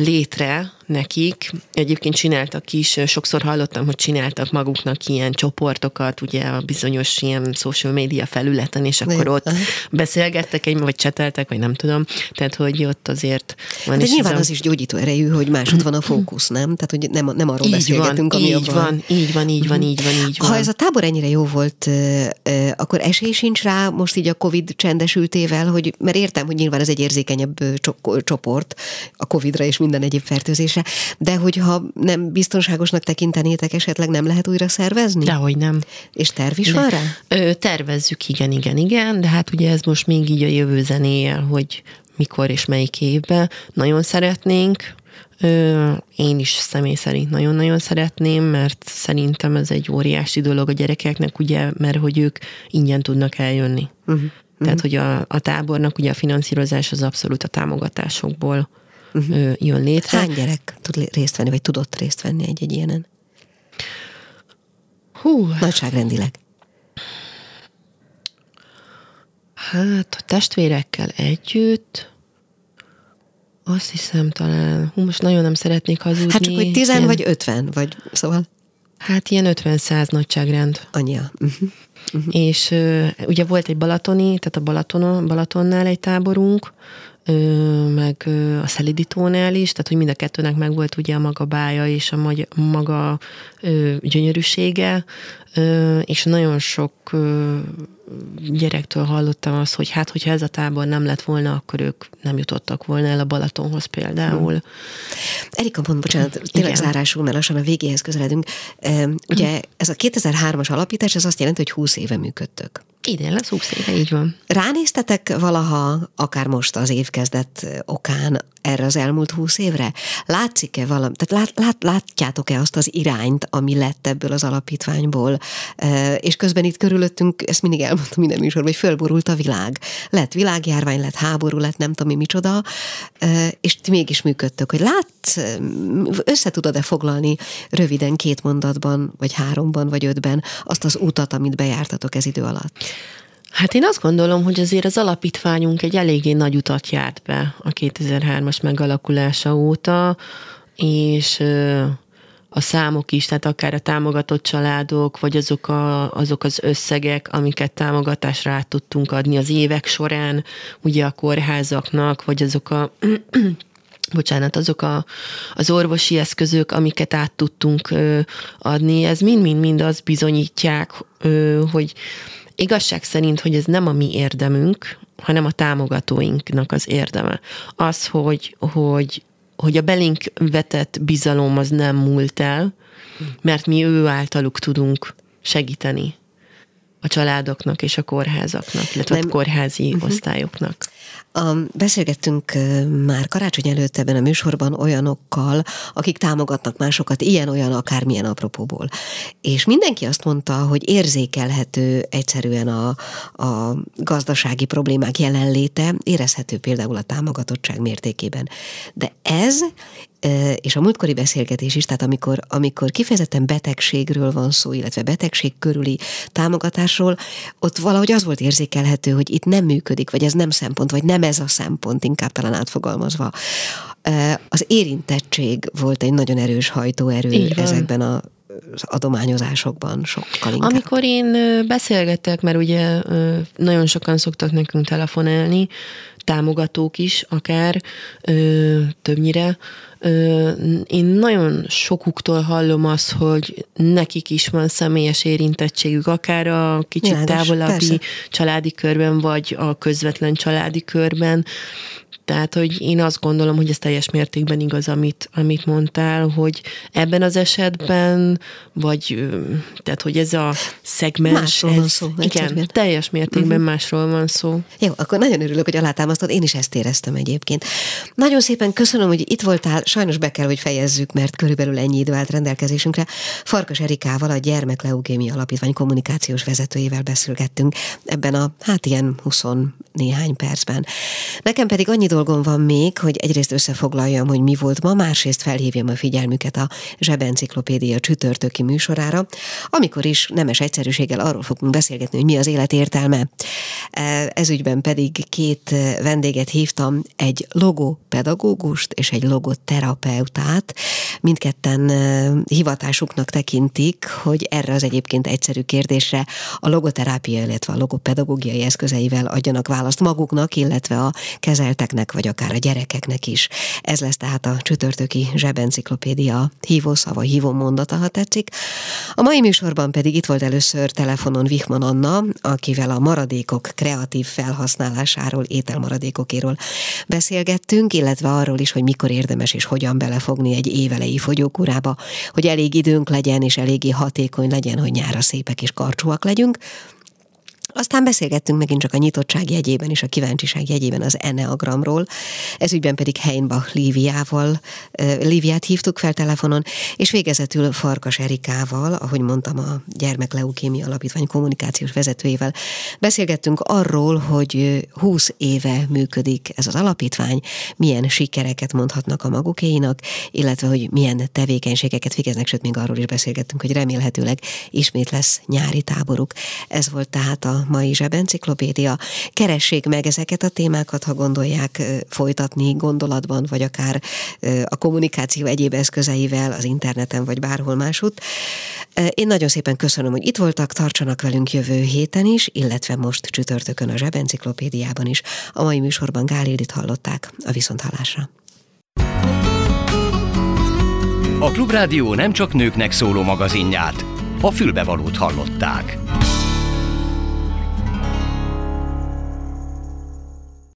létre nekik. Egyébként csináltak is, sokszor hallottam, hogy csináltak maguknak ilyen csoportokat, ugye a bizonyos ilyen social media felületen, és akkor ott beszélgettek egymással, vagy cseteltek, vagy nem tudom. Tehát, hogy ott azért van. De nyilván az is gyógyító erejű, hogy másod van a fókusz, nem? Tehát, hogy nem arról így beszélgetünk, ami abban. Így van. Ha ez a tábor ennyire jó volt, akkor esély sincs rá most így a Covid csendesültével, hogy, mert értem, hogy nyilván ez egy érzékenyebb csoport a Covidra és minden egyéb fertőzésre, de hogyha nem biztonságosnak tekintenétek, esetleg nem lehet újra szervezni? Dehogy nem. És terv is van rá? Tervezzük, igen, de hát ugye ez most még így a jövő zenéje, hogy mikor és melyik évben. Nagyon szeretnénk, én is személy szerint nagyon-nagyon szeretném, mert szerintem ez egy óriási dolog a gyerekeknek, ugye, mert hogy ők ingyen tudnak eljönni. Tehát, hogy a tábornak ugye a finanszírozás az abszolút a támogatásokból jön létre. Hány gyerek tud részt venni, vagy tudott részt venni egy ilyenen? Nagyságrendileg. Hát a testvérekkel együtt azt hiszem talán, most nagyon nem szeretnék hazudni. Hát csak, hogy 10 ilyen, vagy 50, vagy szóval? Hát ilyen 50-100 nagyságrend. Anya. És ugye volt egy balatoni, tehát a Balatonnál egy táborunk, meg a Szeliditónál is, tehát hogy mind a kettőnek meg volt ugye a maga bája és a maga gyönyörűsége, és nagyon sok gyerektől hallottam azt, hogy hát, hogyha ez a tábor nem lett volna, akkor ők nem jutottak volna el a Balatonhoz például. Erika, bocsánat, tényleg zárásul, mert lassan a végéhez közeledünk. Ugye ez a 2003-as alapítás, ez azt jelenti, hogy 20 éve működtök. Idén lesz 20 éve, így van. Ránéztetek valaha, akár most az évkezdet okán, erre az elmúlt 20 évre? Látszik-e valami, tehát látjátok-e azt az irányt, ami lett ebből az alapítványból? És közben itt körülöttünk, ezt mindig elmondtam minden műsorban, hogy fölborult a világ. Lett világjárvány, lett háború, lett nem tudom micsoda, és ti mégis működtök, hogy összetudod-e foglalni röviden 2 mondatban, vagy 3-ban, vagy 5-ben azt az utat, amit bejártatok ez idő alatt? Hát én azt gondolom, hogy azért az alapítványunk egy eléggé nagy utat járt be a 2003-as megalakulása óta, és a számok is, tehát akár a támogatott családok, vagy azok az összegek, amiket támogatásra át tudtunk adni az évek során, ugye a kórházaknak, vagy az orvosi eszközök, amiket át tudtunk adni, ez mind-mind azt bizonyítják, hogy igazság szerint, hogy ez nem a mi érdemünk, hanem a támogatóinknak az érdeme. Az, hogy a belénk vetett bizalom az nem múlt el, mert mi ő általuk tudunk segíteni a családoknak és a kórházaknak, illetve a kórházi osztályoknak. Beszélgettünk már karácsony előtt ebben a műsorban olyanokkal, akik támogatnak másokat, ilyen-olyan, akármilyen apropóból. És mindenki azt mondta, hogy érzékelhető egyszerűen a gazdasági problémák jelenléte, érezhető például a támogatottság mértékében. De ez, és a múltkori beszélgetés is, tehát amikor kifejezetten betegségről van szó, illetve betegség körüli támogatásról, ott valahogy az volt érzékelhető, hogy itt nem működik, vagy ez nem szempont, vagy nem ez a szempont, inkább talán átfogalmazva. Az érintettség volt egy nagyon erős hajtóerő ezekben az adományozásokban sokkal inkább. Amikor én beszélgetek, mert ugye nagyon sokan szoktak nekünk telefonálni, támogatók is akár, többnyire. Én nagyon sokuktól hallom azt, hogy nekik is van személyes érintettségük, akár a kicsit távolabbi családi körben, vagy a közvetlen családi körben. Tehát, hogy én azt gondolom, hogy ez teljes mértékben igaz, amit mondtál, hogy ebben az esetben, vagy tehát, hogy ez a szegmens... Másról van szó. Igen, teljes mértékben másról van szó. Jó, akkor nagyon örülök, hogy alátámasztod, én is ezt éreztem egyébként. Nagyon szépen köszönöm, hogy itt voltál, sajnos be kell, hogy fejezzük, mert körülbelül ennyi idő állt rendelkezésünkre. Farkas Erikával, a Gyermek Leukémia Alapítvány kommunikációs vezetőjével beszélgettünk ebben a, ilyen 20 néhány percben. Nekem pedig annyi dolgom van még, hogy egyrészt összefoglaljam, hogy mi volt ma, másrészt felhívjam a figyelmüket a Zsebenciklopédia csütörtöki műsorára, amikor is nemes egyszerűséggel arról fogunk beszélgetni, hogy mi az élet értelme. Ezügyben pedig 2 vendéget hívtam, egy logopedagógust és egy logoterapeuta. terapeutát. Mindketten hivatásuknak tekintik, hogy erre az egyébként egyszerű kérdésre a logoterápia, illetve a logopedagógiai eszközeivel adjanak választ maguknak, illetve a kezelteknek, vagy akár a gyerekeknek is. Ez lesz tehát a csütörtöki zsebenciklopédia hívószava, hívómondata, ha tetszik. A mai műsorban pedig itt volt először telefonon Vihman Anna, akivel a maradékok kreatív felhasználásáról, ételmaradékokéról beszélgettünk, illetve arról is, hogy mikor érdemes és hogyan belefogni egy évelei fogyókúrába, hogy elég időnk legyen és eléggé hatékony legyen, hogy nyára szépek és karcsúak legyünk. Aztán beszélgettünk megint csak a nyitottság jegyében és a kíváncsiság jegyében az enneagramról, ezügyben pedig Heinbach Líviát hívtuk fel telefonon, és végezetül Farkas Erikával, ahogy mondtam, a Gyermek Leukémia Alapítvány kommunikációs vezetőjével beszélgettünk arról, hogy 20 éve működik ez az alapítvány, milyen sikereket mondhatnak a magukéinak, illetve hogy milyen tevékenységeket végeznek, sőt még arról is beszélgettünk, hogy remélhetőleg ismét lesz nyári táboruk. Ez volt tehát a mai zsebenciklopédia. Keressék meg ezeket a témákat, ha gondolják folytatni gondolatban, vagy akár a kommunikáció egyéb eszközeivel, az interneten, vagy bárhol másutt. Én nagyon szépen köszönöm, hogy itt voltak, tartsanak velünk jövő héten is, illetve most csütörtökön a zsebenciklopédiában is. A mai műsorban Gál Ildit hallották. A viszonthallásra. A Klubrádió nem csak nőknek szóló magazinját, a fülbevalót hallották.